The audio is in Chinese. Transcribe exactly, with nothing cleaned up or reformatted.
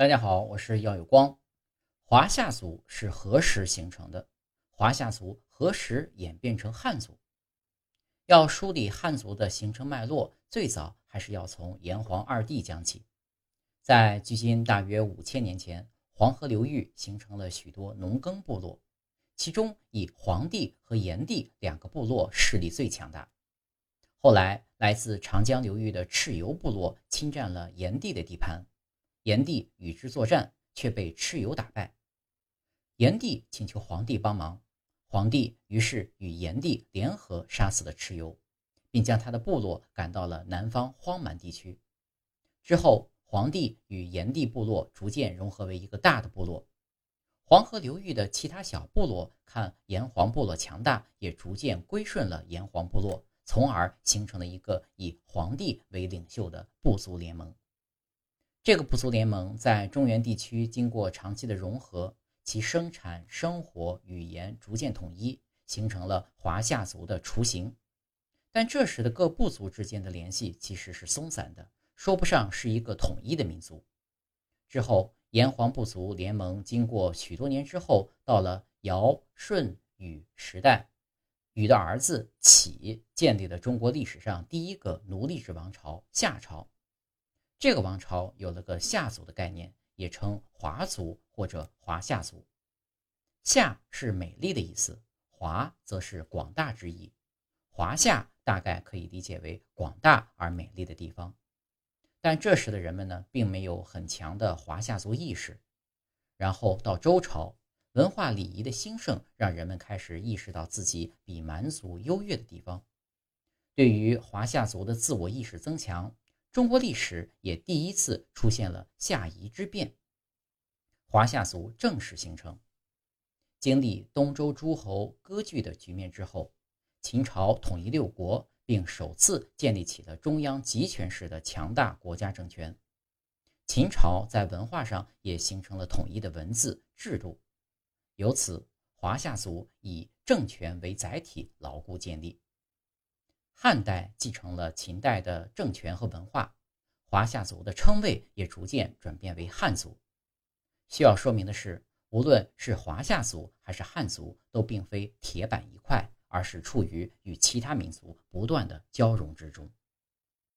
大家好，我是耀有光。华夏族是何时形成的？华夏族何时演变成汉族？要梳理汉族的形成脉络，最早还是要从炎黄二帝讲起。在距今大约五千年前，黄河流域形成了许多农耕部落，其中以黄帝和炎帝两个部落势力最强大。后来，来自长江流域的蚩尤部落侵占了炎帝的地盘，炎帝与之作战，却被蚩尤打败。炎帝请求黄帝帮忙，黄帝于是与炎帝联合杀死了蚩尤，并将他的部落赶到了南方荒蛮地区。之后，黄帝与炎帝部落逐渐融合为一个大的部落。黄河流域的其他小部落看炎黄部落强大，也逐渐归顺了炎黄部落，从而形成了一个以黄帝为领袖的部族联盟。这个部族联盟在中原地区经过长期的融合，其生产、生活、语言逐渐统一，形成了华夏族的雏形。但这时的各部族之间的联系其实是松散的，说不上是一个统一的民族。之后，炎黄部族联盟经过许多年之后，到了尧、舜、禹时代，禹的儿子启建立了中国历史上第一个奴隶制王朝——夏朝。这个王朝有了个夏族的概念，也称华族或者华夏族。夏是美丽的意思，华则是广大之意。华夏大概可以理解为广大而美丽的地方。但这时的人们呢，并没有很强的华夏族意识。然后到周朝，文化礼仪的兴盛让人们开始意识到自己比蛮族优越的地方。对于华夏族的自我意识增强，中国历史也第一次出现了夏夷之变，华夏族正式形成。经历东周诸侯割据的局面之后，秦朝统一六国，并首次建立起了中央集权式的强大国家政权。秦朝在文化上也形成了统一的文字制度，由此华夏族以政权为载体牢固建立。汉代继承了秦代的政权和文化，华夏族的称谓也逐渐转变为汉族。需要说明的是，无论是华夏族还是汉族，都并非铁板一块，而是处于与其他民族不断的交融之中。